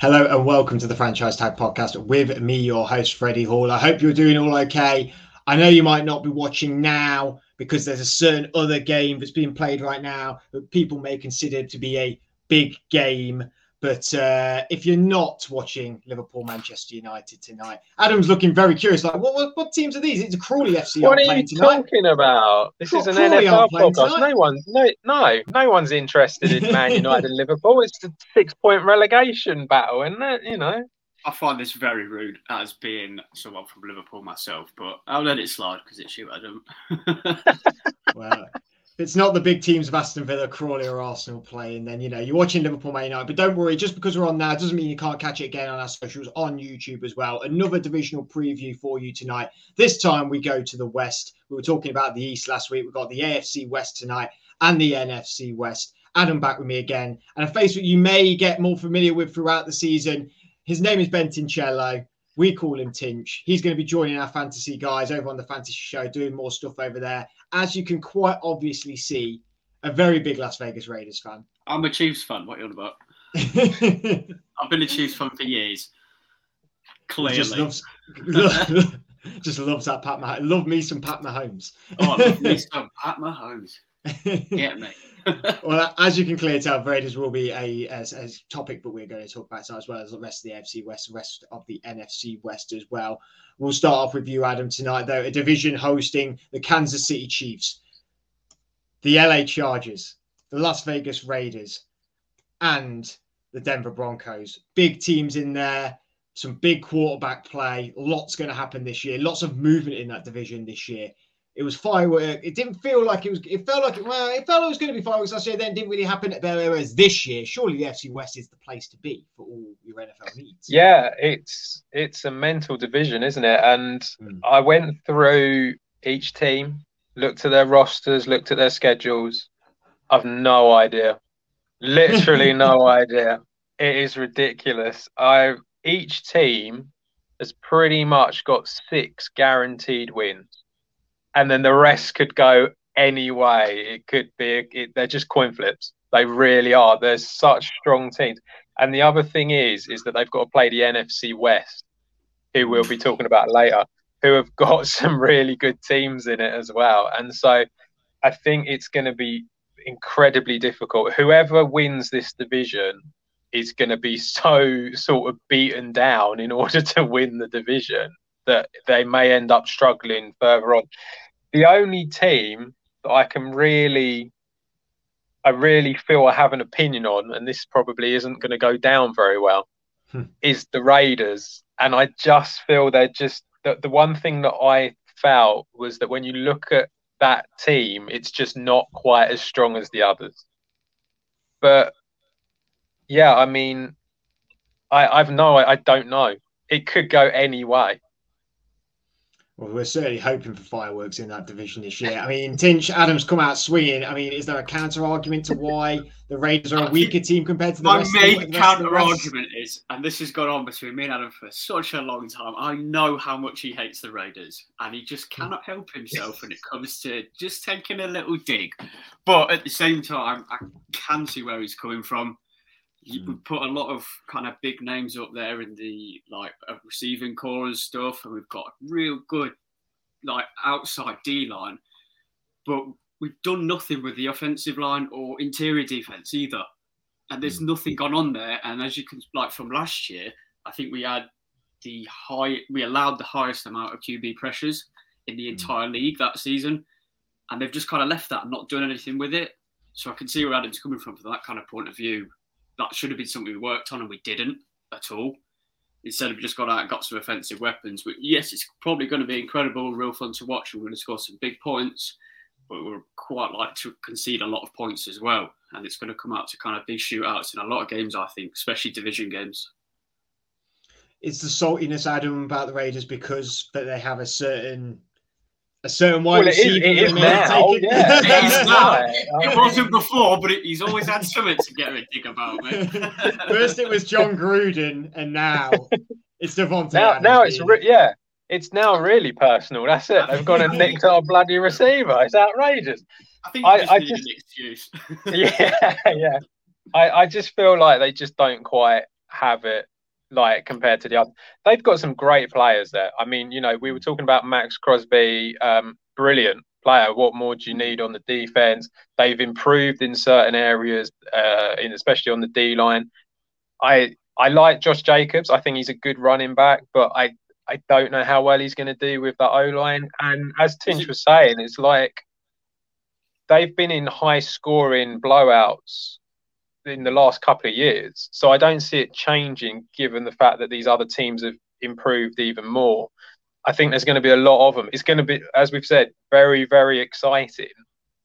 Hello and welcome to the Franchise Tag Podcast with me, your host, Freddie Hall. I hope you're doing all okay. I know you might not be watching now because there's a certain other game that's being played right now that people may consider to be a big game. But if you're not watching Liverpool-Manchester United tonight, Adam's looking very curious. Like, what teams are these? It's a Crawley FC. What are you talking about? This is an NFL podcast. No one's interested in Man United and Liverpool. It's a 6-point relegation battle, isn't it? You know, I find this very rude as being someone from Liverpool myself, but I'll let it slide because it's you, Adam. Well. It's not the big teams of Aston Villa, Crawley or Arsenal playing, then, you know, you're watching Liverpool, Man United. But don't worry, just because we're on now doesn't mean you can't catch it again on our socials, on YouTube as well. Another divisional preview for you tonight. This time we go to the West. We were talking about the East last week. We've got the AFC West tonight and the NFC West. Adam back with me again. And a face that you may get more familiar with throughout the season. His name is Benton Cello. We call him Tinch. He's going to be joining our fantasy guys over on the Fantasy Show, doing more stuff over there. As you can quite obviously see, a very big Las Vegas Raiders fan. I'm a Chiefs fan. What are you on about? I've been a Chiefs fan for years. Clearly. Just loves that Pat Mahomes. Love me some Pat Mahomes. Oh, I love me some Pat Mahomes. Get me. Well, as you can clearly tell, Raiders will be a topic, but we're going to talk about tonight, as well as the rest of the AFC West, rest of the NFC West as well. We'll start off with you, Adam, tonight, though. A division hosting the Kansas City Chiefs, the LA Chargers, the Las Vegas Raiders, and the Denver Broncos. Big teams in there, some big quarterback play. Lots going to happen this year. Lots of movement in that division this year. It was firework. It didn't feel like it was. It felt like it. Well, it felt like it was going to be fireworks last year. Then it didn't really happen. Whereas this year, surely the FC West is the place to be for all your NFL needs. Yeah, it's a mental division, isn't it? And I went through each team, looked at their rosters, looked at their schedules. I've no idea. Literally no idea. It is ridiculous. Each team has pretty much got 6 guaranteed wins. And then the rest could go any way. It could be, they're just coin flips. They really are. They're such strong teams. And the other thing is that they've got to play the NFC West, who we'll be talking about later, who have got some really good teams in it as well. And so I think it's going to be incredibly difficult. Whoever wins this division is going to be so sort of beaten down in order to win the division that they may end up struggling further on. The only team that I really feel I have an opinion on, and this probably isn't going to go down very well, is the Raiders. And I just feel they're just the one thing that I felt was that when you look at that team, it's just not quite as strong as the others. But yeah, I mean, I don't know. It could go any way. Well, we're certainly hoping for fireworks in that division this year. I mean, Tinch, Adam's come out swinging. I mean, is there a counter-argument to why the Raiders are a weaker team compared to the rest of the rest? My main counter-argument is, and this has gone on between me and Adam for such a long time, I know how much he hates the Raiders, and he just cannot help himself when it comes to just taking a little dig. But at the same time, I can see where he's coming from. We put a lot of kind of big names up there in the like receiving core and stuff, and we've got a real good like outside D line, but we've done nothing with the offensive line or interior defense either, and there's nothing gone on there. And as you can like from last year, I think we had we allowed the highest amount of QB pressures in the entire league that season, and they've just kind of left that and not done anything with it. So I can see where Adam's coming from that kind of point of view. That should have been something we worked on, and we didn't at all. Instead, we just got out and got some offensive weapons. Which, yes, it's probably going to be incredible and real fun to watch, and we're going to score some big points, but we're quite likely to concede a lot of points as well. And it's going to come out to kind of big shootouts in a lot of games, I think, especially division games. It's the saltiness, Adam, about the Raiders because that they have a certain wide receiver. It wasn't before, but he's always had something to get a dig about, mate. First it was John Gruden, and now it's Javonte. Now it's it's now really personal. That's it. They've gone and nicked our bloody receiver. It's outrageous. I think I just need an excuse. I just feel like they just don't quite have it like compared to the other. They've got some great players there. I mean, you know, we were talking about Max Crosby, brilliant player. What more do you need on the defense? They've improved in certain areas, especially on the D line. I like Josh Jacobs. I think he's a good running back, but I don't know how well he's going to do with the O-line. And as Tinch was saying, it's like they've been in high-scoring blowouts in the last couple of years. So I don't see it changing, given the fact that these other teams have improved even more. I think there's going to be a lot of them. It's going to be, as we've said, very, very exciting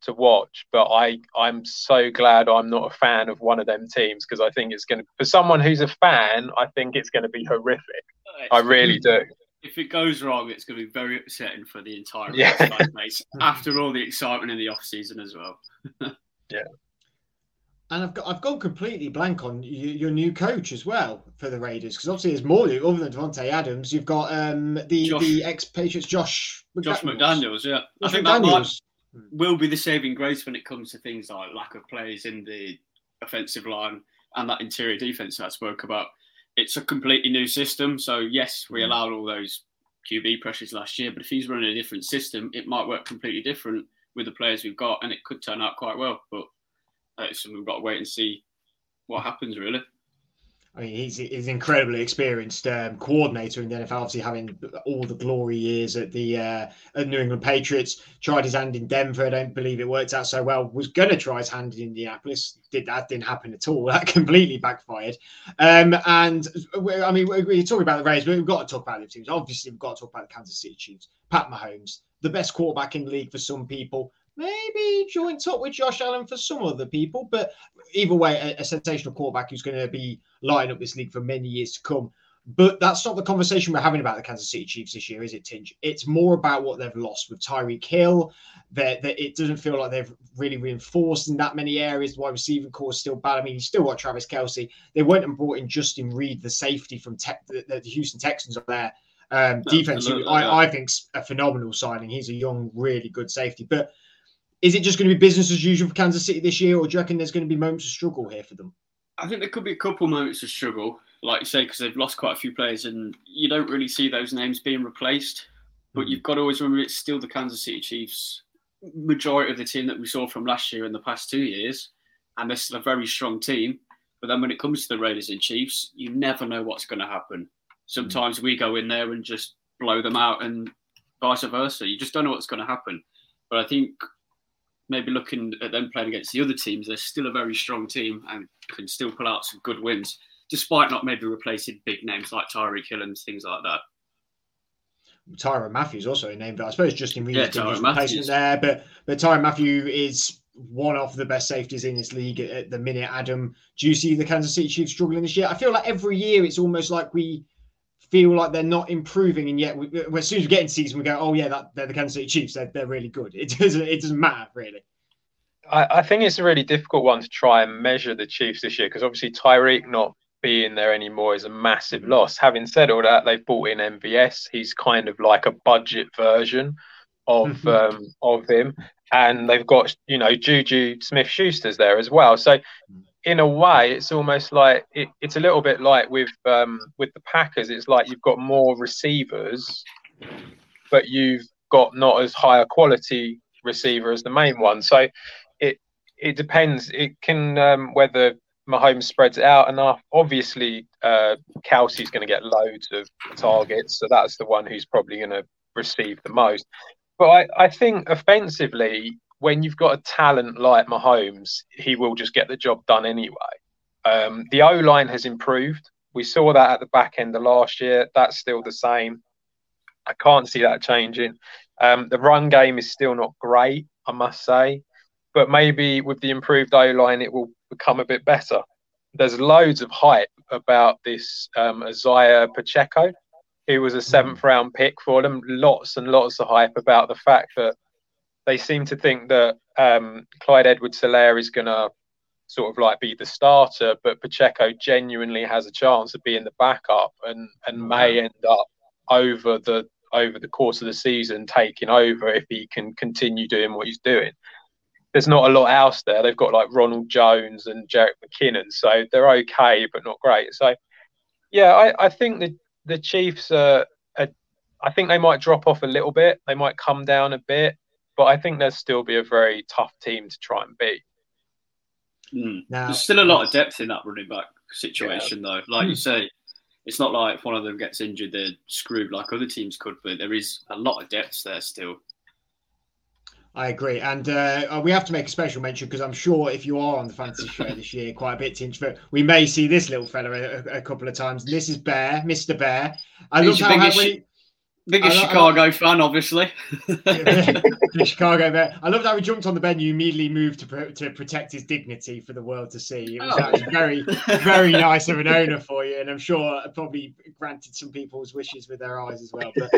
to watch. But I'm so glad I'm not a fan of one of them teams, because I think it's going to, for someone who's a fan, I think it's going to be horrific. I really do. If it goes wrong, it's going to be very upsetting for the entire race, after all the excitement in the off-season as well. Yeah. And I've gone completely blank on your new coach as well for the Raiders, because obviously there's more other than Davante Adams. You've got the ex-Patriots Josh McDaniels. Yeah, Josh I think McDaniels. That might, will be the saving grace when it comes to things like lack of players in the offensive line and that interior defense that I spoke about. It's a completely new system. So yes, we allowed all those QB pressures last year, but if he's running a different system, it might work completely different with the players we've got, and it could turn out quite well. But so we've got to wait and see what happens, really. I mean, he's an incredibly experienced coordinator in the NFL, obviously having all the glory years at the New England Patriots. Tried his hand in Denver. I don't believe it worked out so well. Was going to try his hand in Indianapolis. That didn't happen at all. That completely backfired. We're talking about the Raiders, but we've got to talk about the teams. Obviously, we've got to talk about the Kansas City Chiefs. Pat Mahomes, the best quarterback in the league for some people. Maybe joint up with Josh Allen for some other people, but either way, a sensational quarterback who's going to be lighting up this league for many years to come. But that's not the conversation we're having about the Kansas City Chiefs this year, is it, Tinge? It's more about what they've lost with Tyreek Hill. It doesn't feel like they've really reinforced in that many areas. The wide receiving core is still bad. I mean, you still got Travis Kelce. They went and brought in Justin Reid, the safety from the Houston Texans on there. Defense, who I think's a phenomenal signing. He's a young, really good safety. But is it just going to be business as usual for Kansas City this year, or do you reckon there's going to be moments of struggle here for them? I think there could be a couple moments of struggle, like you say, because they've lost quite a few players and you don't really see those names being replaced. But you've got to always remember it's still the Kansas City Chiefs, majority of the team that we saw from last year in the past 2 years, and they're still a very strong team. But then when it comes to the Raiders and Chiefs, you never know what's going to happen. Sometimes we go in there and just blow them out and vice versa. You just don't know what's going to happen. But I think maybe looking at them playing against the other teams, they're still a very strong team and can still pull out some good wins, despite not maybe replacing big names like Tyreek Hill and things like that. Tyrann Mathieu is also a name, but I suppose Justin Reid is replacement there. But Tyrann Mathieu is one of the best safeties in this league at the minute. Adam, do you see the Kansas City Chiefs struggling this year? I feel like every year it's almost like we feel like they're not improving, and yet as soon as we get into season, we go, "Oh yeah, they're the Kansas City Chiefs. They're really good." It doesn't matter really. I think it's a really difficult one to try and measure the Chiefs this year, because obviously Tyreek not being there anymore is a massive loss. Having said all that, they've brought in MVS. He's kind of like a budget version of him, and they've got Juju Smith-Schuster's there as well. So in a way, it's almost like it's a little bit like with the Packers. It's like you've got more receivers, but you've got not as high a quality receiver as the main one. So it depends. It can whether Mahomes spreads it out enough. Obviously, Kelsey's going to get loads of targets, so that's the one who's probably going to receive the most. But I think offensively, when you've got a talent like Mahomes, he will just get the job done anyway. The O-line has improved. We saw that at the back end of last year. That's still the same. I can't see that changing. The run game is still not great, I must say. But maybe with the improved O-line, it will become a bit better. There's loads of hype about this Isaiah Pacheco, who was a 7th-round pick for them. Lots and lots of hype about the fact that they seem to think that Clyde Edwards-Helaire is going to sort of like be the starter, but Pacheco genuinely has a chance of being the backup and may end up over the course of the season taking over if he can continue doing what he's doing. There's not a lot else there. They've got like Ronald Jones and Jerick McKinnon, so they're okay but not great. So Yeah, I think the Chiefs are I think they might drop off a little bit. They might come down a bit, but I think they'll still be a very tough team to try and beat. Mm. Now, there's still a lot of depth in that running back situation, though. Like you say, it's not like if one of them gets injured, they're screwed like other teams could, but there is a lot of depth there still. I agree. And we have to make a special mention, because I'm sure if you are on the fantasy show this year, quite a bit, Tinch, but we may see this little fella a couple of times. This is Bear, Mr. Bear. Biggest Chicago fan, obviously. Chicago Bear. I love that we jumped on the bed and you immediately moved to protect his dignity for the world to see. It was actually very, very nice of an owner for you. And I'm sure I probably granted some people's wishes with their eyes as well. But,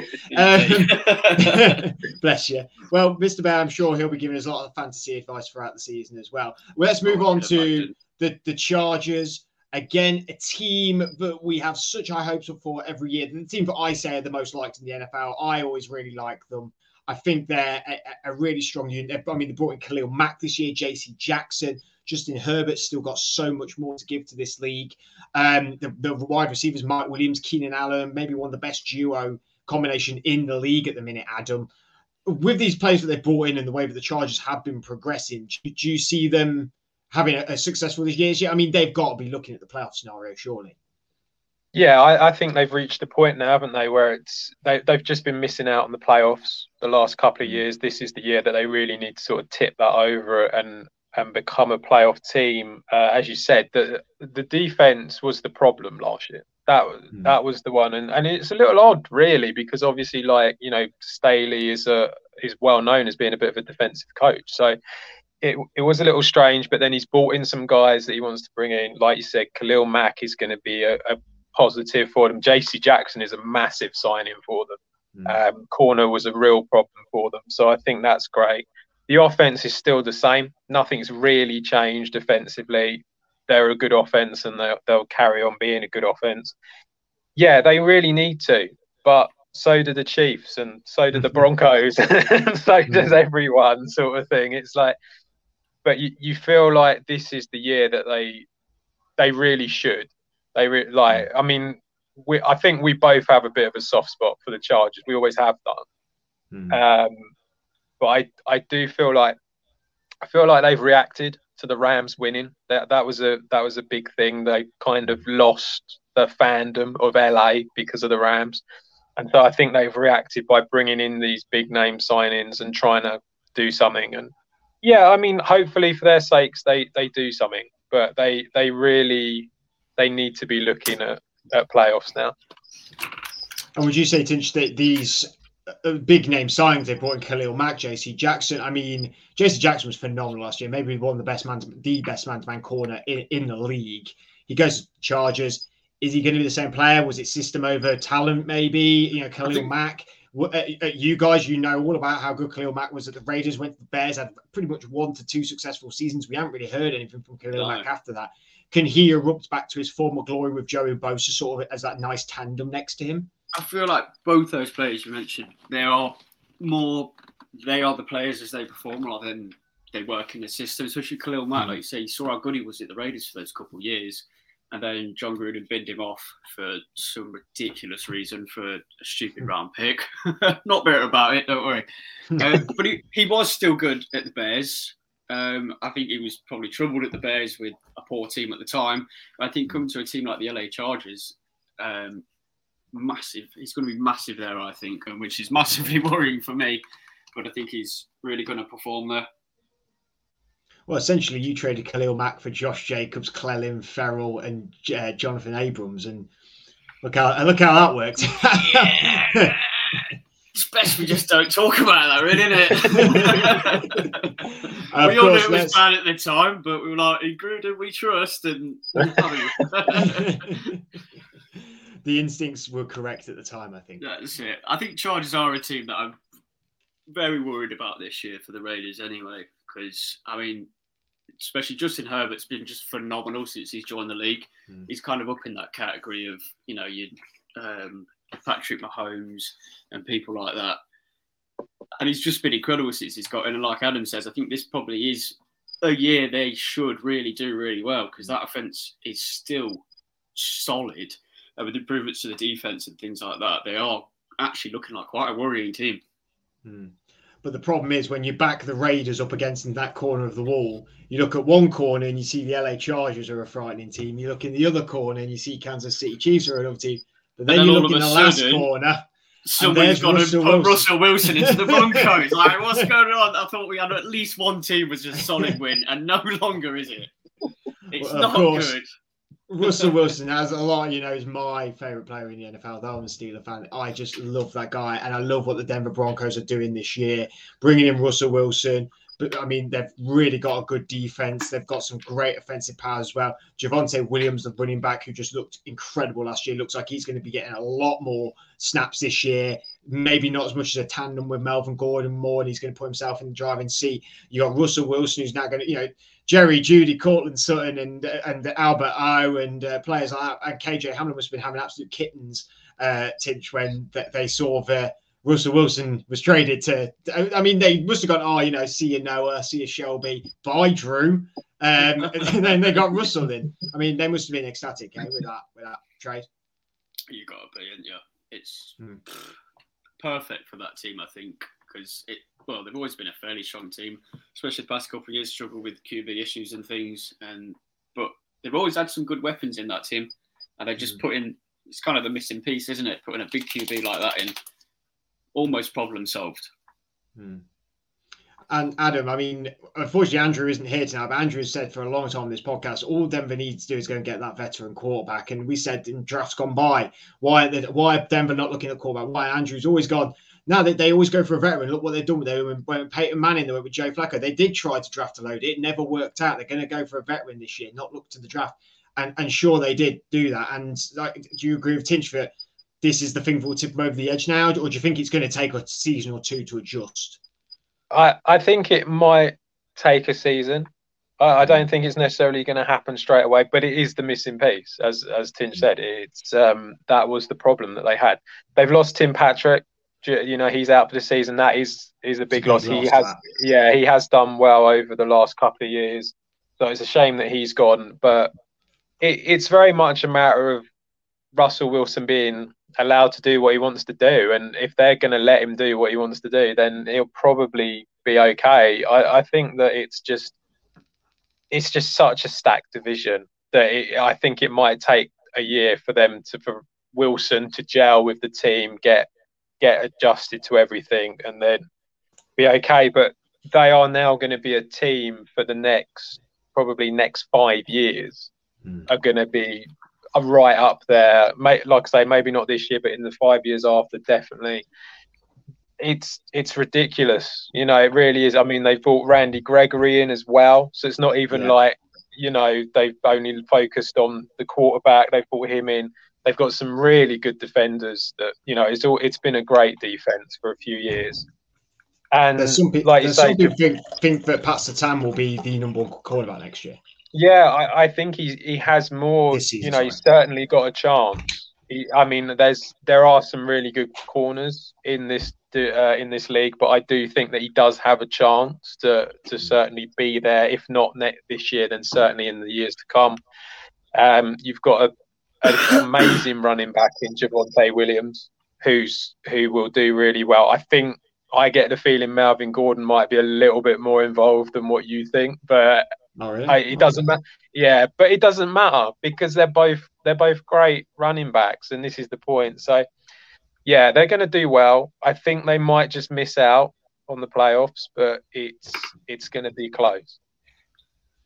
bless you. Well, Mr. Bear, I'm sure he'll be giving us a lot of fantasy advice throughout the season as well. Let's move on to the Chargers. Again, a team that we have such high hopes for every year. The team that I say are the most liked in the NFL. I always really like them. I think they're a really strong unit. I mean, they brought in Khalil Mack this year, JC Jackson. Justin Herbert's still got so much more to give to this league. The wide receivers, Mike Williams, Keenan Allen, maybe one of the best duo combination in the league at the minute, Adam. With these players that they've brought in and the way that the Chargers have been progressing, do you see them having a successful this year? I mean, they've got to be looking at the playoff scenario, surely. Yeah, I think they've reached the point now, haven't they, where they've just been missing out on the playoffs the last couple of years. This is the year that they really need to sort of tip that over and become a playoff team. As you said, the defense was the problem last year. That was the one, and it's a little odd, really, because obviously, like, you know, Staley is well known as being a bit of a defensive coach, so. It was a little strange, but then he's brought in some guys that he wants to bring in. Like you said, Khalil Mack is going to be a positive for them. JC Jackson is a massive signing for them. Corner was a real problem for them. So I think that's great. The offense is still the same. Nothing's really changed offensively. They're a good offense and they'll carry on being a good offense. Yeah, they really need to, but so do the Chiefs and so do the Broncos and so does everyone, sort of thing. It's like, but you feel like this is the year that they really should. I mean, I think we both have a bit of a soft spot for the Chargers. We always have done. But I do feel like they've reacted to the Rams winning. That was a big thing. They kind of lost the fandom of LA because of the Rams. And so I think they've reacted by bringing in these big name signings and trying to do something. And yeah, I mean, hopefully for their sakes, they do something. But they really need to be looking at playoffs now. And would you say, Tinch, that these big name signings they brought in, Khalil Mack, JC Jackson? I mean, JC Jackson was phenomenal last year. Maybe one of the best man-to-man corner in the league. He goes to the Chargers. Is he going to be the same player? Was it system over talent, maybe? You know, Khalil Mack. You guys, you know all about how good Khalil Mack was at the Raiders, went to the Bears, had pretty much 1 to 2 successful seasons. We haven't really heard anything from Khalil Mack after that. Can he erupt back to his former glory with Joey Bosa, sort of as that nice tandem next to him? I feel like both those players you mentioned, they are the players as they perform rather than they work in the system. Especially Khalil Mack, like you say, you saw how good he was at the Raiders for those couple of years. And then John Gruden binned him off for some ridiculous reason for a stupid round pick. Not bitter about it, don't worry. But he was still good at the Bears. I think he was probably troubled at the Bears with a poor team at the time. But I think coming to a team like the LA Chargers, massive. He's going to be massive there, I think, which is massively worrying for me. But I think he's really going to perform there. Well, essentially, you traded Khalil Mack for Josh Jacobs, Clelin Ferrell, and Jonathan Abrams, and look how that worked. Yeah. It's best we just don't talk about that, really, isn't it? We all knew it was bad at the time, but we were like, "In Gruden, we trust." And the instincts were correct at the time, I think. That's it. I think Chargers are a team that I'm very worried about this year for the Raiders, anyway. Because, I mean, especially Justin Herbert's been just phenomenal since he's joined the league. He's kind of up in that category of, you know, Patrick Mahomes and people like that. And he's just been incredible since he's got in. And like Adam says, I think this probably is a year they should really do really well because that offence is still solid. with improvements to the defense and things like that, they are actually looking like quite a worrying team. Mm. But the problem is when you back the Raiders up against that corner of the wall, you look at one corner and you see the LA Chargers are a frightening team. You look in the other corner and then you see Kansas City Chiefs are another team. But then you look in the last corner. Someone's got to put Russell Wilson into the Broncos. Like, what's going on? I thought we had at least one team was just a solid win, and no longer is it. It's not good. Russell Wilson has a lot, you know, is my favourite player in the NFL, though I'm a Steelers fan. I just love that guy, and I love what the Denver Broncos are doing this year, bringing in Russell Wilson. But, I mean, they've really got a good defence. They've got some great offensive power as well. Javonte Williams, the running back, who just looked incredible last year, looks like he's going to be getting a lot more snaps this year. Maybe not as much as a tandem with Melvin Gordon more, and he's going to put himself in the driving seat. You got Russell Wilson, who's now going to, you know, Jerry, Judy, Cortland Sutton, and Albert O, and players like that. And KJ Hamlin must have been having absolute kittens, Tinch, when they saw the Russell Wilson was traded to. I mean, they must have gone, oh, you know, see you Noah, see you Shelby, bye Drew, and then they got Russell in. I mean, they must have been ecstatic with that trade. You got to be, ain't you? It's perfect for that team, I think, because they've always been a fairly strong team, especially the past couple of years, struggled with QB issues and things, but they've always had some good weapons in that team, and they just put in. It's kind of the missing piece, isn't it? Putting a big QB like that in. Almost problem solved. Hmm. And Adam, I mean, unfortunately, Andrew isn't here tonight, but Andrew has said for a long time on this podcast, all Denver needs to do is go and get that veteran quarterback. And we said in drafts gone by, why are Denver not looking at quarterback? Why Andrew's always gone, now they always go for a veteran. Look what they've done with them. They went with Peyton Manning, they went with Joe Flacco. They did try to draft a load. It never worked out. They're going to go for a veteran this year, not look to the draft. And sure, they did do that. And like, do you agree with Tinch for this is the thing that will tip them over the edge now, or do you think it's going to take a season or two to adjust? I think it might take a season. I don't think it's necessarily going to happen straight away, but it is the missing piece, as Tinch said. It's that was the problem that they had. They've lost Tim Patrick. You know, he's out for the season. That is a big loss. He has done well over the last couple of years. So it's a shame that he's gone, but it's very much a matter of Russell Wilson being allowed to do what he wants to do, and if they're going to let him do what he wants to do, then he'll probably be okay. I think that it's just such a stacked division that I think it might take a year for Wilson to gel with the team, get adjusted to everything, and then be okay. But they are now going to be a team for the next 5 years are going to be right up there. Like I say, maybe not this year, but in the 5 years after, definitely. It's ridiculous. You know, it really is. I mean, they brought Randy Gregory in as well. So it's not even like, you know, they've only focused on the quarterback. They've brought him in. They've got some really good defenders that, you know, it's been a great defense for a few years. And some people think that Pat Surtain will be the number one quarterback next year. Yeah, I think he has more, you know, he's certainly got a chance. There are some really good corners in this league, but I do think that he does have a chance to certainly be there, if not this year, then certainly in the years to come. You've got an amazing running back in Javonte Williams, who will do really well. I think I get the feeling Melvin Gordon might be a little bit more involved than what you think, but... Not really. It doesn't matter. Yeah, but it doesn't matter because they're both great running backs, and this is the point. So, yeah, they're going to do well. I think they might just miss out on the playoffs, but it's going to be close.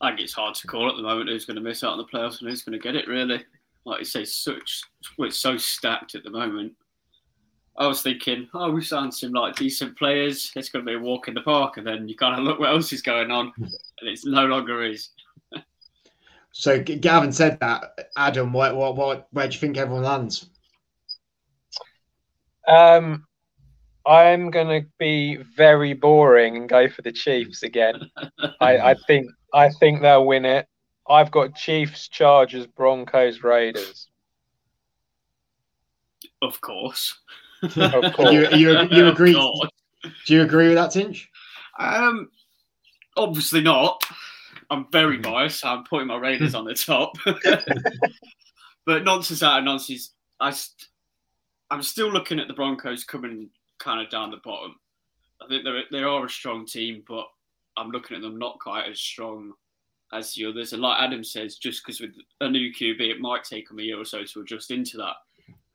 I think it's hard to call at the moment who's going to miss out on the playoffs and who's going to get it. Really, like you say, it's so stacked at the moment. I was thinking, we signed some like decent players. It's going to be a walk in the park, and then you kind of look what else is going on, and it no longer is. So Gavin said that. Adam, where do you think everyone lands? I'm going to be very boring and go for the Chiefs again. I think they'll win it. I've got Chiefs, Chargers, Broncos, Raiders. Of course. Of course. You agree? Do you agree with that, Tinch? Obviously not. I'm very biased. I'm putting my Raiders on the top. But nonsense out of nonsense, I'm still looking at the Broncos coming kind of down the bottom. I think they are a strong team, but I'm looking at them not quite as strong as the others. And like Adam says, just because with a new QB, it might take them a year or so to adjust into that.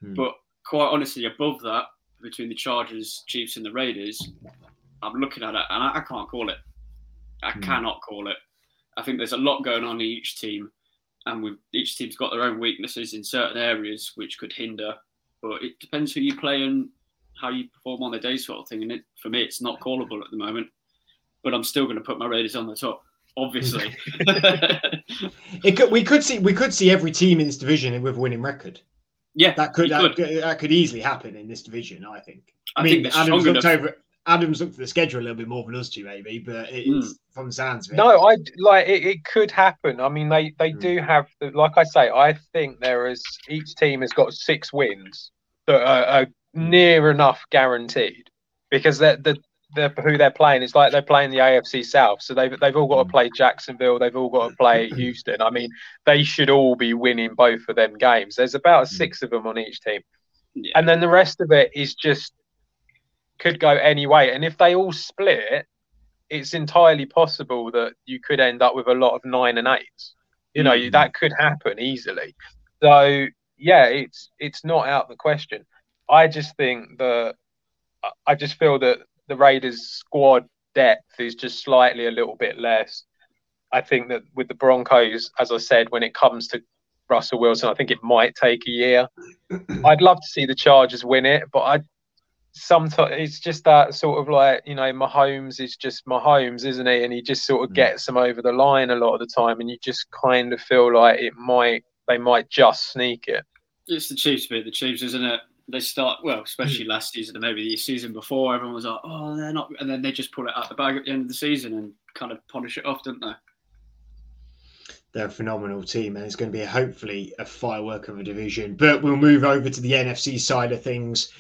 Hmm. But quite honestly, above that, between the Chargers, Chiefs and the Raiders, I'm looking at it and I can't call it. I cannot call it. I think there's a lot going on in each team, and each team's got their own weaknesses in certain areas which could hinder. But it depends who you play and how you perform on the day, sort of thing. And for me, it's not callable at the moment. But I'm still going to put my Raiders on the top, obviously. We could see every team in this division with a winning record. Yeah, that could easily happen in this division, I think. I mean, Adam's looked at the schedule a little bit more than us two, maybe, but it's from the sounds of it. No, it could happen. I mean, they do have, like I say, I think each team has got 6 wins that are near enough guaranteed, because who they're playing, it's like they're playing the AFC South. So they've all got to play Jacksonville. They've all got to play Houston. I mean, they should all be winning both of them games. There's about 6 of them on each team. Yeah. And then the rest of it is just, could go any way. And if they all split, it's entirely possible that you could end up with a lot of 9 and 8s. You know, that could happen easily. So, yeah, it's not out of the question. I just feel that the Raiders' squad depth is just slightly a little bit less. I think that with the Broncos, as I said, when it comes to Russell Wilson, I think it might take a year. I'd love to see the Chargers win it, but sometimes it's just that sort of like, you know, Mahomes is just Mahomes, isn't he? And he just sort of gets them over the line a lot of the time, and you just kind of feel like they might just sneak it. It's the Chiefs bit, isn't it? They start, well, especially last season and maybe the season before, everyone was like, oh, they're not, and then they just pull it out the bag at the end of the season and kind of polish it off, don't they? They're a phenomenal team, and it's going to be hopefully a firework of a division. But we'll move over to the NFC side of things.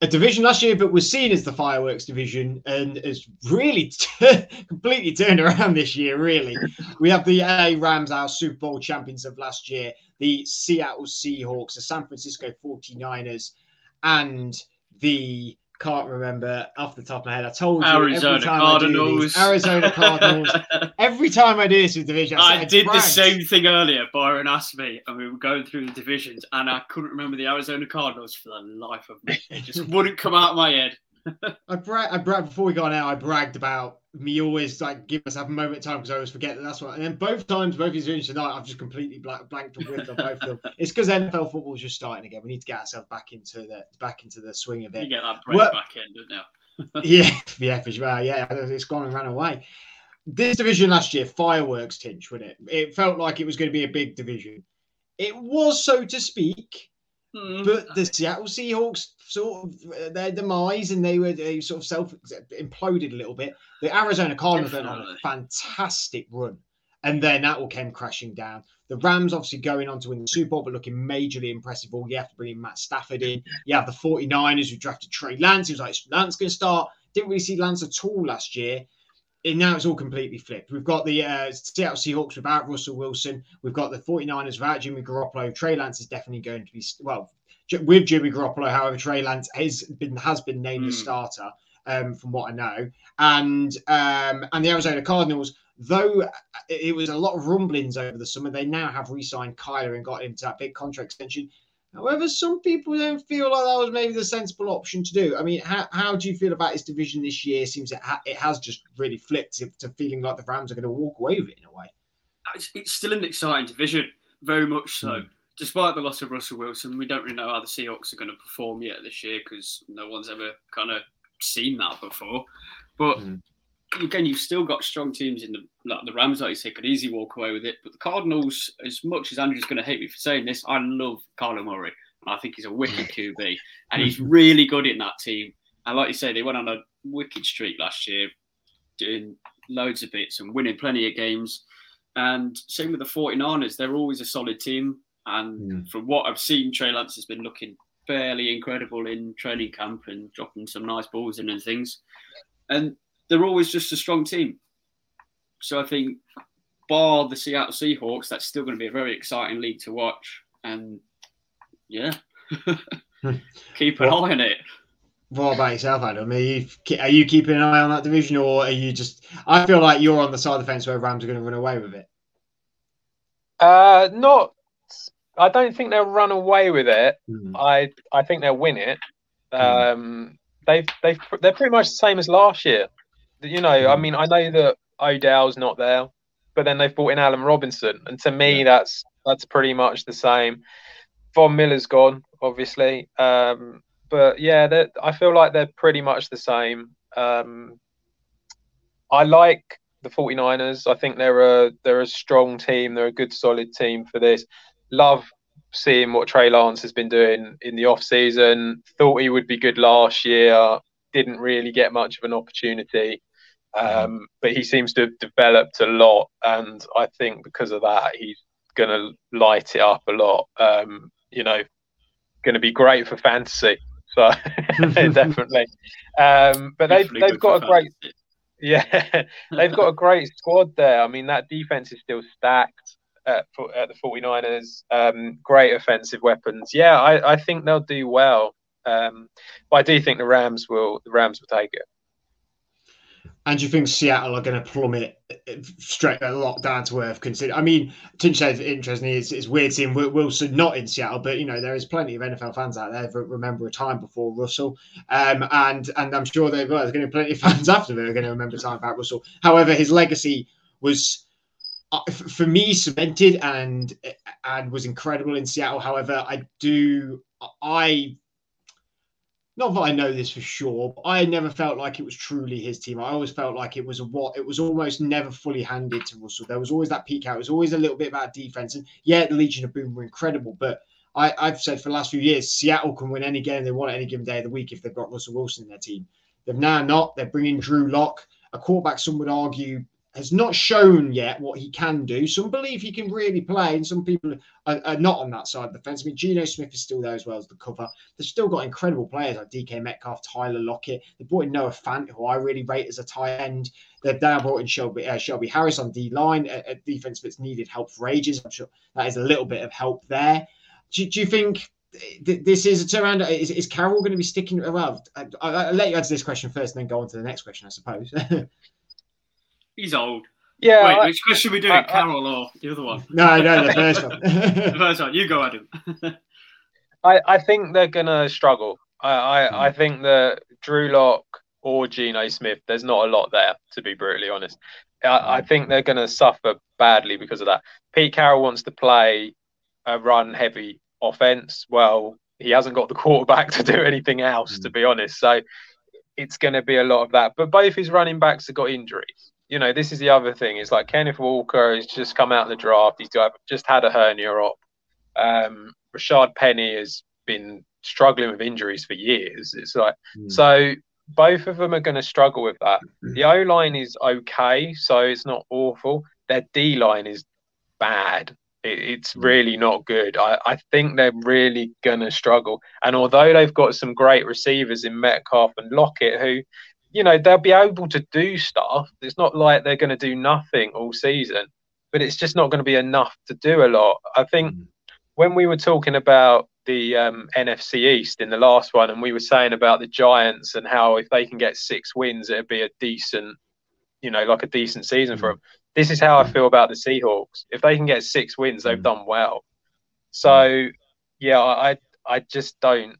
A division last year, but was seen as the fireworks division, and has really completely turned around this year, really. We have the LA Rams, our Super Bowl champions of last year, the Seattle Seahawks, the San Francisco 49ers, and the, can't remember off the top of my head, I told you. Arizona Cardinals. Every time I do this with division, I did the same thing earlier. Byron asked me, and we were going through the divisions, and I couldn't remember the Arizona Cardinals for the life of me. It just wouldn't come out of my head. Before we got on air, I bragged about me always like give myself a moment of time because I always forget that that's what. And then both these divisions tonight, I've just completely blanked on both of them. It's because NFL football's just starting again. We need to get ourselves back into the swing of it. You get that break back in, don't you? yeah, for sure. Yeah, it's gone and ran away. This division last year, fireworks, Tinch, wasn't it? It felt like it was going to be a big division. It was, so to speak. But the Seattle Seahawks, sort of their demise, and they sort of self-imploded a little bit. The Arizona Cardinals went on a fantastic run, and then that all came crashing down. The Rams obviously going on to win the Super Bowl, but looking majorly impressive. All you have to bring in Matt Stafford in. You have the 49ers who drafted Trey Lance. He was like, Lance going to start. Didn't really see Lance at all last year. And now it's all completely flipped. We've got the Seattle Seahawks without Russell Wilson. We've got the 49ers without Jimmy Garoppolo. Trey Lance is definitely going to be, with Jimmy Garoppolo. However, Trey Lance has been named a starter, from what I know. And the Arizona Cardinals, though it was a lot of rumblings over the summer, they now have re-signed Kyler and got him to that big contract extension. However, some people don't feel like that was maybe the sensible option to do. I mean, how do you feel about his division this year? It seems that it has just really flipped to feeling like the Rams are going to walk away with it in a way. It's still an exciting division, very much so. Despite the loss of Russell Wilson, we don't really know how the Seahawks are going to perform yet this year because no one's ever kind of seen that before. But again, you've still got strong teams in the Rams, like you say, could easily walk away with it. But the Cardinals, as much as Andrew's going to hate me for saying this, I love Kyler Murray. And I think he's a wicked QB. And he's really good in that team. And like you say, they went on a wicked streak last year, doing loads of bits and winning plenty of games. And same with the 49ers. They're always a solid team. And from what I've seen, Trey Lance has been looking fairly incredible in training camp and dropping some nice balls in and things. And they're always just a strong team. So I think, bar the Seattle Seahawks, that's still going to be a very exciting league to watch. And yeah, Keep an eye on it. What about yourself, Adam? Are you keeping an eye on that division, or are you just... I feel like you're on the side of the fence where Rams are going to run away with it. Not... I don't think they'll run away with it. Mm. I think they'll win it. They're pretty much the same as last year. You know, I mean, I know that Odell's not there, but then they've brought in Allen Robinson. And to me, that's pretty much the same. Von Miller's gone, obviously. But yeah, I feel like they're pretty much the same. I like the 49ers. I think they're a strong team. They're a good, solid team for this. Love seeing what Trey Lance has been doing in the off season. Thought he would be good last year. Didn't really get much of an opportunity. But he seems to have developed a lot. And I think because of that, he's going to light it up a lot. You know, going to be great for fantasy. So definitely, but they've got a great, they've got a great squad there. I mean, that defense is still stacked at the 49ers. Great offensive weapons. Yeah, I think they'll do well. But I do think the Rams will take it. And do you think Seattle are going to plummet straight a lot down to earth? Consider, I mean, Tinch said, interestingly, it's weird seeing Wilson not in Seattle, but you know there is plenty of NFL fans out there that remember a time before Russell, and I'm sure there's going to be plenty of fans after that are going to remember a time about Russell. However, his legacy was, for me, cemented and was incredible in Seattle. However, not that I know this for sure, but I never felt like it was truly his team. I always felt like it was almost never fully handed to Russell. There was always that peak out. It was always a little bit about defense. And yeah, the Legion of Boom were incredible, but I've said for the last few years, Seattle can win any game they want any given day of the week if they've got Russell Wilson in their team. They've now not. They're bringing Drew Lock, a quarterback some would argue has not shown yet what he can do. Some believe he can really play, and some people are not on that side of the fence. I mean, Geno Smith is still there as well as the cover. They've still got incredible players like DK Metcalf, Tyler Lockett. They brought in Noah Fant, who I really rate as a tight end. They've now brought in Shelby Harris on D-line, a defense that's needed help for ages. I'm sure that is a little bit of help there. Do you think this is a turnaround? Is Carroll going to be sticking around? I'll let you answer this question first and then go on to the next question, I suppose. He's old. Yeah. Wait, which question are we doing? Carroll or the other one? No, the first one. The first one. You go, Adam. I think they're going to struggle. I think that Drew Lock or Geno Smith, there's not a lot there, to be brutally honest. I think they're going to suffer badly because of that. Pete Carroll wants to play a run-heavy offense. Well, he hasn't got the quarterback to do anything else, to be honest. So it's going to be a lot of that. But both his running backs have got injuries. You know, this is the other thing. It's like Kenneth Walker has just come out of the draft. He's just had a hernia op. Rashad Penny has been struggling with injuries for years. It's like, so both of them are going to struggle with that. The O-line is okay, so it's not awful. Their D-line is bad. It's really not good. I think they're really going to struggle. And although they've got some great receivers in Metcalf and Lockett, who, you know, they'll be able to do stuff. It's not like they're going to do nothing all season, but it's just not going to be enough to do a lot. I think when we were talking about the NFC East in the last one, and we were saying about the Giants and how if they can get 6 wins, it'd be a decent, you know, like a decent season for them. This is how I feel about the Seahawks. If they can get 6 wins, they've done well. So, yeah, I just don't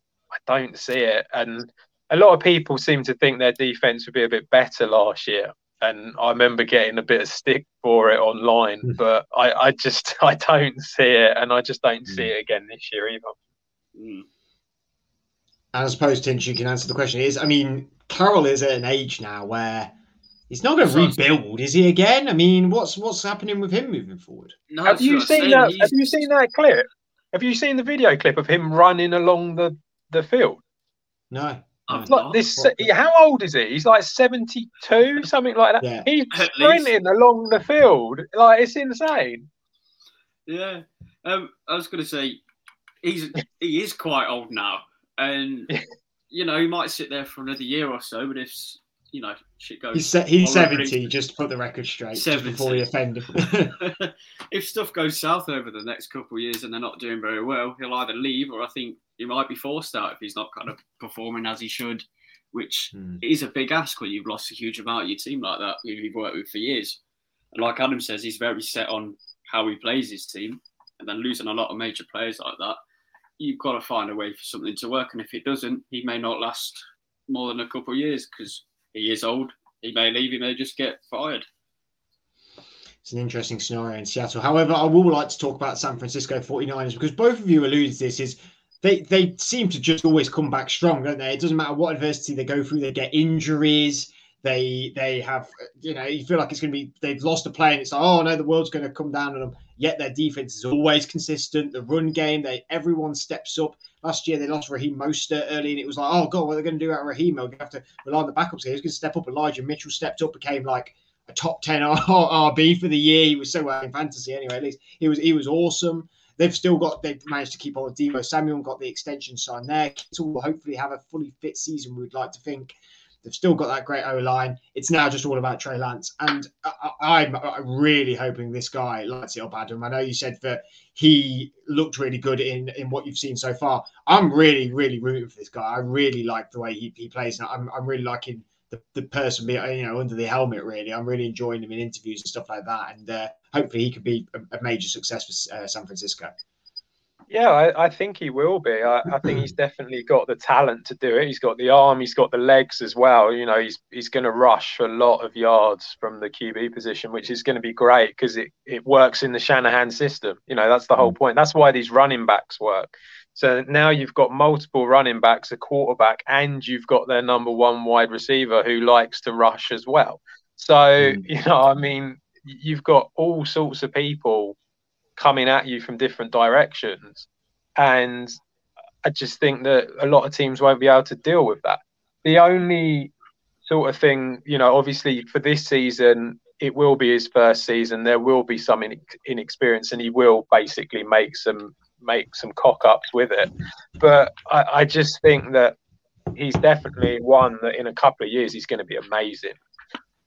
see it. And a lot of people seem to think their defense would be a bit better last year. And I remember getting a bit of stick for it online, but I don't see it. And I just don't see it again this year either. And I suppose, Tinch, you can answer the question. I mean, Carroll is at an age now where he's not going to rebuild, is he, again? I mean, what's happening with him moving forward? No, have you seen that clip? Have you seen the video clip of him running along the field? No. Like this, how old is he? He's like 72, something like that. Yeah. He's sprinting along the field. Like, it's insane. Yeah. I was going to say, he is quite old now. And, you know, he might sit there for another year or so, but if, you know, shit goes... He's 70, just to put the record straight, before we offend him. If stuff goes south over the next couple of years and they're not doing very well, he'll either leave or I think he might be forced out if he's not kind of performing as he should, which is a big ask when you've lost a huge amount of your team like that, who you've worked with for years. And like Adam says, he's very set on how he plays his team. And then losing a lot of major players like that, you've got to find a way for something to work. And if it doesn't, he may not last more than a couple of years because he is old. He may leave, he may just get fired. It's an interesting scenario in Seattle. However, I will like to talk about San Francisco 49ers because both of you alluded to this, is they seem to just always come back strong, don't they? It doesn't matter what adversity they go through. They get injuries. They have, you know, you feel like it's going to be, they've lost a play and it's like, oh no, the world's going to come down on them. Yet their defense is always consistent. The run game, everyone steps up. Last year, they lost Raheem Mostert early, and it was like, oh God, what are they going to do about Raheem? They're going to have to rely on the backups here. He's going to step up. Elijah Mitchell stepped up, became like a top 10 RB for the year. He was so well in fantasy anyway, at least. He was awesome. They've managed to keep on with Deebo Samuel, got the extension signed there. Kittle will hopefully have a fully fit season, we'd like to think. They've still got that great O-line. It's now just all about Trey Lance. And I'm really hoping this guy lights it up, Adam. I know you said that he looked really good in what you've seen so far. I'm really, really rooting for this guy. I really like the way he plays. And I'm really liking the person, you know, under the helmet, really. I'm really enjoying him in interviews and stuff like that. And hopefully he could be a major success for San Francisco. Yeah, I think he will be. I think he's definitely got the talent to do it. He's got the arm, he's got the legs as well. You know, he's going to rush a lot of yards from the QB position, which is going to be great because it works in the Shanahan system. You know, that's the whole point. That's why these running backs work. So now you've got multiple running backs, a quarterback, and you've got their number one wide receiver who likes to rush as well. So, you know, I mean, you've got all sorts of people coming at you from different directions. And I just think that a lot of teams won't be able to deal with that. The only sort of thing, you know, obviously for this season, it will be his first season. There will be some inexperience and he will basically make some cock-ups with it. But I just think that he's definitely one that in a couple of years, he's going to be amazing.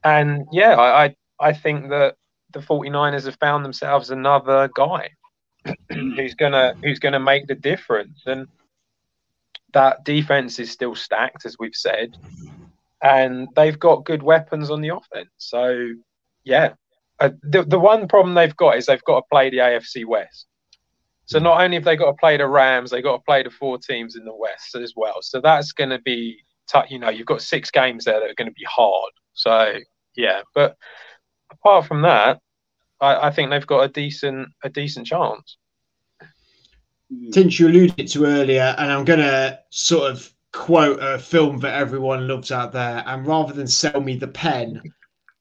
And yeah, I think that the 49ers have found themselves another guy who's gonna make the difference. And that defense is still stacked, as we've said, and they've got good weapons on the offense. So yeah, the one problem they've got is they've got to play the AFC West. So not only have they got to play the Rams, they got to play the four teams in the West as well. So that's going to be tough. You know, you've got 6 games there that are going to be hard. So yeah, but apart from that, I think they've got a decent chance. Tinch, you alluded to earlier, and I'm going to sort of quote a film that everyone loves out there. And rather than sell me the pen,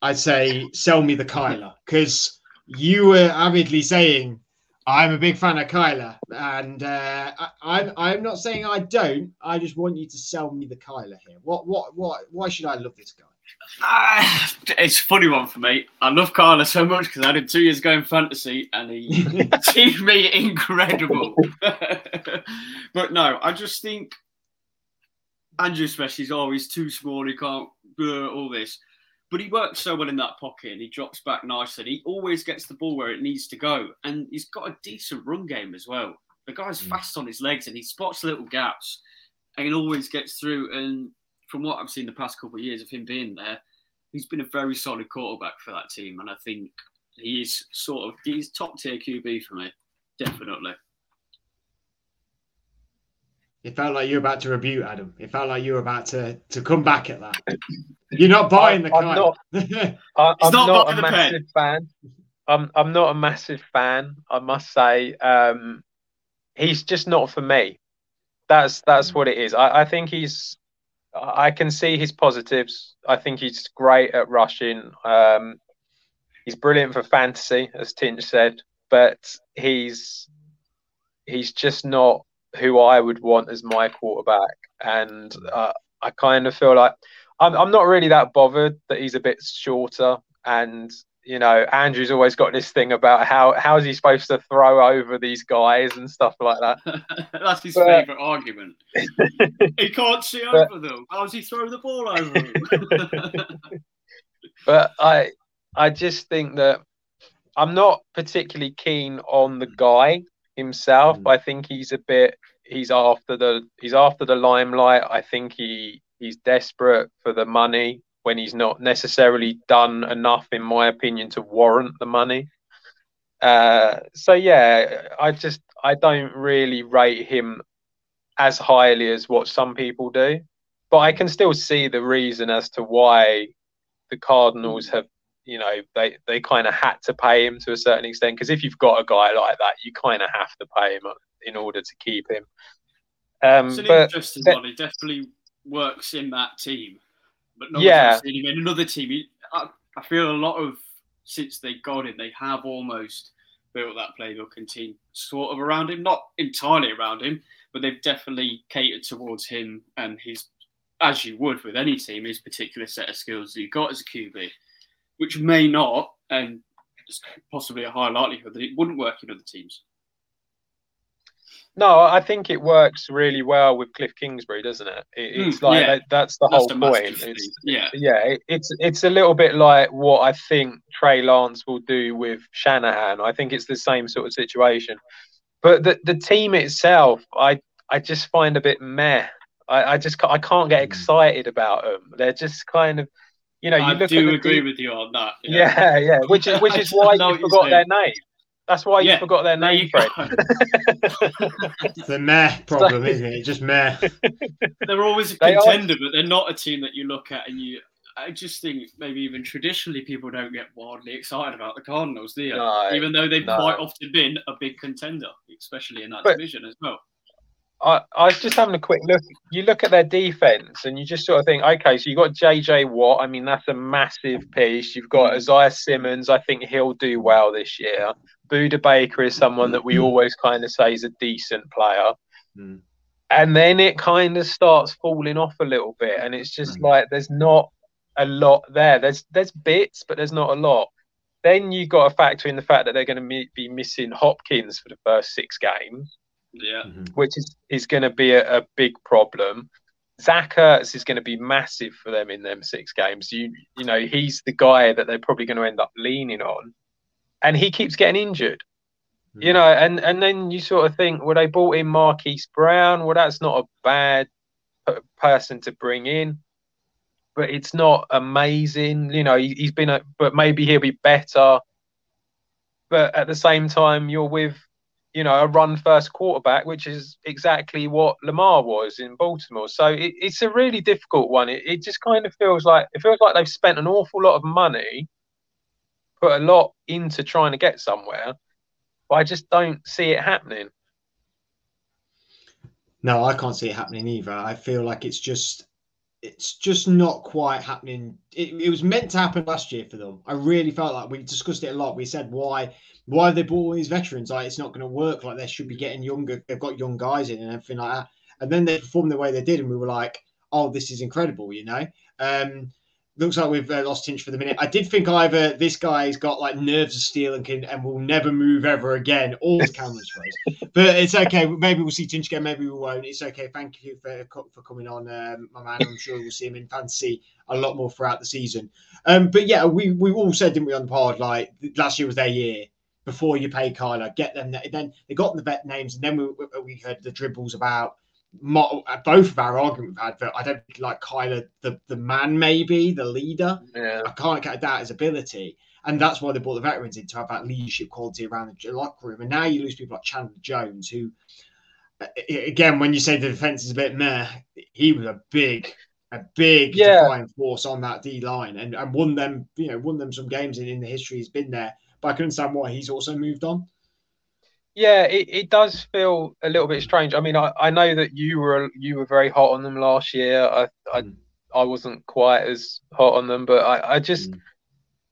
I'd say sell me the Kyler, because you were avidly saying I'm a big fan of Kyler, and I'm not saying I don't. I just want you to sell me the Kyler here. What? Why should I love this guy? It's a funny one for me. I love Kyler so much because I did 2 years ago in fantasy and he seemed me incredible. But no, I just think Andrew especially is always too small. He can't do all this. But he works so well in that pocket and he drops back nicely. He always gets the ball where it needs to go. And he's got a decent run game as well. The guy's fast on his legs and he spots little gaps and he always gets through. And from what I've seen the past couple of years of him being there, he's been a very solid quarterback for that team. And I think he's top tier QB for me. Definitely. It felt like you were about to rebuke Adam. It felt like you were about to come back at that. You're not buying the kind. I'm not a massive fan. I'm not a massive fan, I must say. He's just not for me. That's what it is. I think he's, I can see his positives. I think he's great at rushing. He's brilliant for fantasy, as Tinch said, but he's just not who I would want as my quarterback. And I kind of feel like I'm not really that bothered that he's a bit shorter. And, you know, Andrew's always got this thing about how is he supposed to throw over these guys and stuff like that. That's his favourite argument. He can't see over them. How does he throw the ball over them? But I just think that I'm not particularly keen on the guy. himself. I think he's a bit. He's after the limelight. I think he's desperate for the money when he's not necessarily done enough, in my opinion, to warrant the money. I don't really rate him as highly as what some people do, but I can still see the reason as to why the Cardinals have, you know, they kind of had to pay him to a certain extent, because if you've got a guy like that, you kind of have to pay him in order to keep him. It's an interesting one. It definitely works in that team, but no one's seen him in another team. I feel a lot of, since they got him, they have almost built that playbook and team sort of around him, not entirely around him, but they've definitely catered towards him and his, as you would with any team, his particular set of skills that he got as a QB, which may not, and possibly a high likelihood that it wouldn't work in other teams. No, I think it works really well with Cliff Kingsbury, doesn't it? That's the whole point. It's a little bit like what I think Trey Lance will do with Shanahan. I think it's the same sort of situation. But the team itself, I just find a bit meh. I can't get excited about them. They're just kind of, you know. I do agree with you on that. Yeah. Which is why you forgot their name. That's why you forgot their name, Fred. It's a meh problem, isn't it? It's just meh. They're always a contender, but they're not a team that you look at and you. I just think maybe even traditionally people don't get wildly excited about the Cardinals, do you? No, even though they've quite often been a big contender, especially in that division as well. I was just having a quick look. You look at their defense and you just sort of think, okay, so you've got JJ Watt. I mean, that's a massive piece. You've got Isaiah Simmons. I think he'll do well this year. Buda Baker is someone that we always kind of say is a decent player. Mm. And then it kind of starts falling off a little bit. And it's just like there's not a lot there. There's bits, but there's not a lot. Then you've got to factor in the fact that they're going to be missing Hopkins for the first 6 games. Yeah, which is going to be a big problem. Zach Ertz is going to be massive for them in them 6 games. You know, he's the guy that they're probably going to end up leaning on, and he keeps getting injured. You know, and then you sort of think, well, they brought in Marquise Brown. Well, that's not a bad person to bring in, but it's not amazing. You know, he's been, but maybe he'll be better. But at the same time, you're with, you know, a run-first quarterback, which is exactly what Lamar was in Baltimore. So it's a really difficult one. It just kind of feels like they've spent an awful lot of money, put a lot into trying to get somewhere, but I just don't see it happening. No, I can't see it happening either. I feel like it's just not quite happening. It was meant to happen last year for them. I really felt like we discussed it a lot. We said why they brought all these veterans? Like, it's not going to work. Like, they should be getting younger. They've got young guys in and everything like that. And then they performed the way they did, and we were like, "Oh, this is incredible!" You know. Looks like we've lost Tinch for the minute. I did think either this guy's got like nerves of steel and will never move ever again, or the camera's face. But it's okay. Maybe we'll see Tinch again. Maybe we won't. It's okay. Thank you for coming on, my man. I'm sure we'll see him in fantasy a lot more throughout the season. But yeah, we all said, didn't we, on the pod, like last year was their year. Before you pay Kyler, get them. Then they got the vet names, and then we heard the dribbles about both of our arguments. I don't like Kyler, the man, maybe the leader. Yeah. I can't doubt his ability, and that's why they brought the veterans in to have that leadership quality around the locker room. And now you lose people like Chandler Jones, who, again, when you say the defense is a bit meh, he was a big defying force on that D line, and won them some games in the history he's been there. I can understand why he's also moved on. Yeah, it does feel a little bit strange. I mean, I know that you were very hot on them last year. I wasn't quite as hot on them, but I just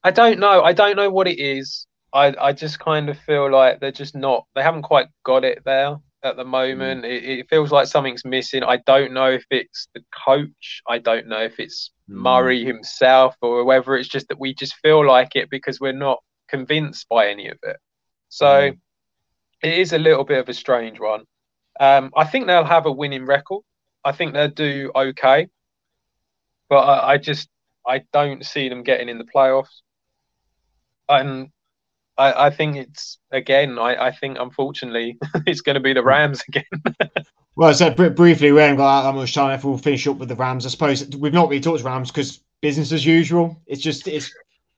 I don't know. I don't know what it is. I just kind of feel like they're just not. They haven't quite got it there at the moment. It feels like something's missing. I don't know if it's the coach. I don't know if it's Murray himself, or whether it's just that we just feel like it because we're not convinced by any of it. So it is a little bit of a strange one. I think they'll have a winning record. I think they'll do okay. But I don't see them getting in the playoffs. And I think it's, again, I think, unfortunately, it's going to be the Rams again. Well, so briefly, we haven't got that much time. If we'll finish up with the Rams, I suppose we've not really talked Rams because business as usual. It's just,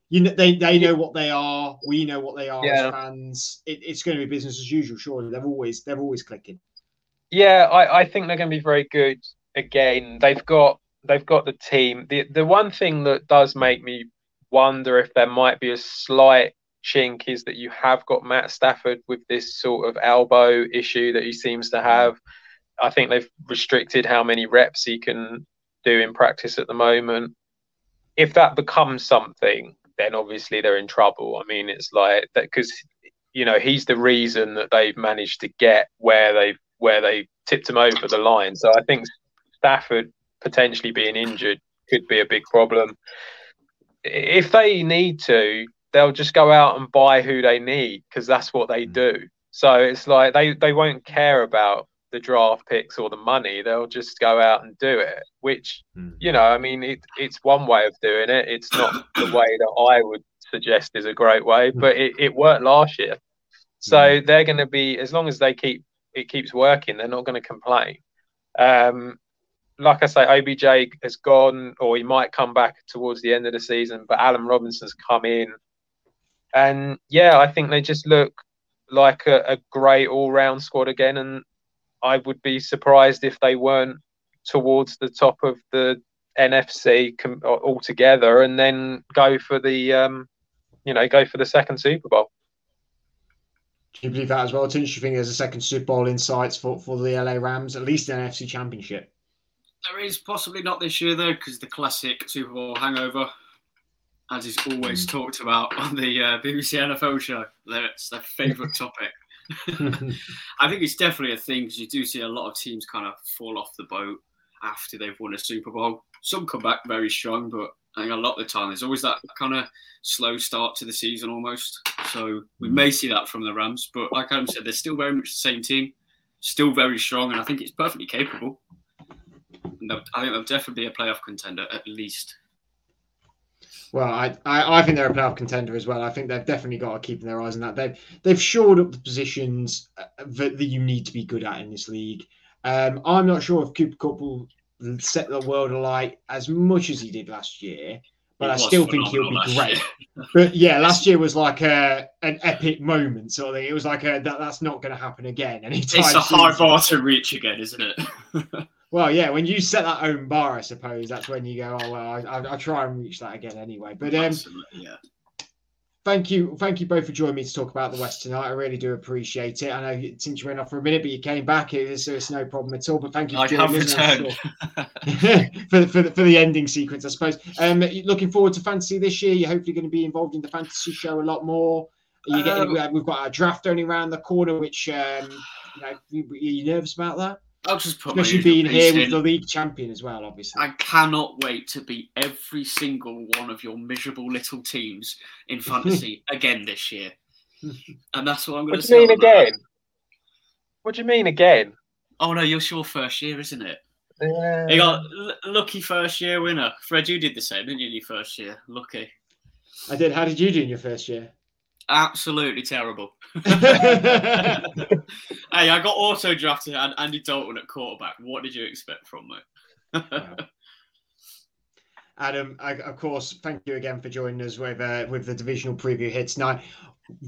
you know, they know what they are. We know what they are as fans. It's going to be business as usual, surely. They're always clicking. Yeah, I think they're going to be very good again. They've got the team. The one thing that does make me wonder if there might be a slight chink is that you have got Matt Stafford with this sort of elbow issue that he seems to have. I think they've restricted how many reps he can do in practice at the moment. If that becomes something, then obviously they're in trouble. I mean, it's like that because, you know, he's the reason that they've managed to get where they tipped him over the line. So I think Stafford potentially being injured could be a big problem. If they need to, they'll just go out and buy who they need because that's what they do. So it's like they won't care about the draft picks or the money. They'll just go out and do it, which, you know, I mean, it's one way of doing it. It's not the way that I would suggest is a great way, but it worked last year. So they're going to be, as long as it keeps working, they're not going to complain. Like I say, OBJ has gone, or he might come back towards the end of the season, but Allen Robinson's come in. And yeah, I think they just look like a great all-round squad again, and I would be surprised if they weren't towards the top of the NFC altogether, and then go for the, second Super Bowl. Do you believe that as well, Tinch? Do you think there's a second Super Bowl in sights for the LA Rams, at least an NFC Championship? There is, possibly not this year though, because the classic Super Bowl hangover, as is always talked about on the BBC NFL show, that's their favourite topic. I think it's definitely a thing because you do see a lot of teams kind of fall off the boat after they've won a Super Bowl. Some come back very strong, but I think a lot of the time there's always that kind of slow start to the season almost. So we may see that from the Rams, but like Adam said, they're still very much the same team, still very strong, and I think it's perfectly capable. And I think they'll definitely be a playoff contender at least. Well, I think they're a playoff contender as well. I think they've definitely got to keep their eyes on that. They've shored up the positions that you need to be good at in this league. I'm not sure if Cooper Kupp will set the world alight as much as he did last year, but I still think he'll be great. But yeah, last year was like an epic moment sort of thing. It was like that's not going to happen again anytime soon. It's a hard bar to reach again, isn't it? Well, yeah, when you set that own bar, I suppose, that's when you go, oh, well, I'll try and reach that again anyway. But yeah. Thank you both for joining me to talk about the West tonight. I really do appreciate it. I know since you went off for a minute, but you came back, it's no problem at all. But thank you for joining us. For the ending sequence, I suppose. Looking forward to fantasy this year. You're hopefully going to be involved in the fantasy show a lot more. We've got our draft only around the corner, which, are you nervous about that? I'll just put especially being here with the league champion as well, obviously. I cannot wait to beat every single one of your miserable little teams in fantasy again this year. And that's what I'm going to say. What do you mean again? Oh, no, you're your first year, isn't it? Yeah. You got lucky first year winner. Fred, you did the same, didn't you, in your first year? Lucky. I did. How did you do in your first year? Absolutely terrible. Hey, I got auto drafted and Andy Dalton at quarterback. What did you expect from me? Adam, of course, thank you again for joining us with the divisional preview here tonight.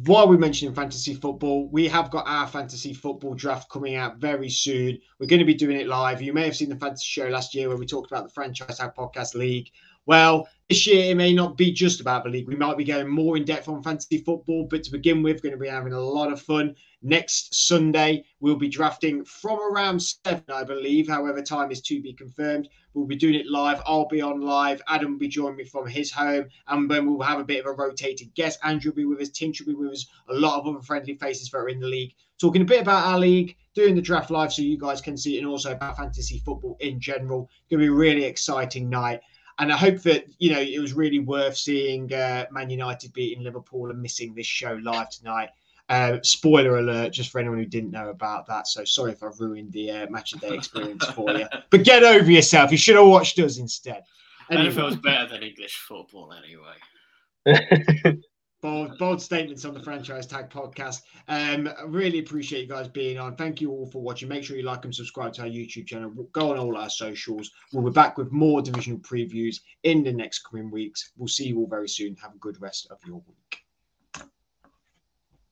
While we're mentioning fantasy football, we have got our fantasy football draft coming out very soon. We're going to be doing it live. You may have seen the fantasy show last year where we talked about the Franchise Tag Podcast League. Well, this year, it may not be just about the league. We might be going more in-depth on fantasy football, but to begin with, we're going to be having a lot of fun. Next Sunday, we'll be drafting from around 7, I believe. However, time is to be confirmed. We'll be doing it live. I'll be on live. Adam will be joining me from his home. And then we'll have a bit of a rotated guest. Andrew will be with us. Tinch will be with us. A lot of other friendly faces that are in the league. Talking a bit about our league, doing the draft live so you guys can see it, and also about fantasy football in general. It's going to be a really exciting night. And I hope that, you know, it was really worth seeing Man United beating Liverpool and missing this show live tonight. Spoiler alert, just for anyone who didn't know about that. So sorry if I've ruined the match of the day experience for you. But get over yourself. You should have watched us instead. Anyway. NFL's better than English football anyway. Bold statements on the Franchise Tag Podcast. I really appreciate you guys being on. Thank you all for watching. Make sure you like and subscribe to our YouTube channel. Go on all our socials. We'll be back with more divisional previews in the next coming weeks. We'll see you all very soon. Have a good rest of your week.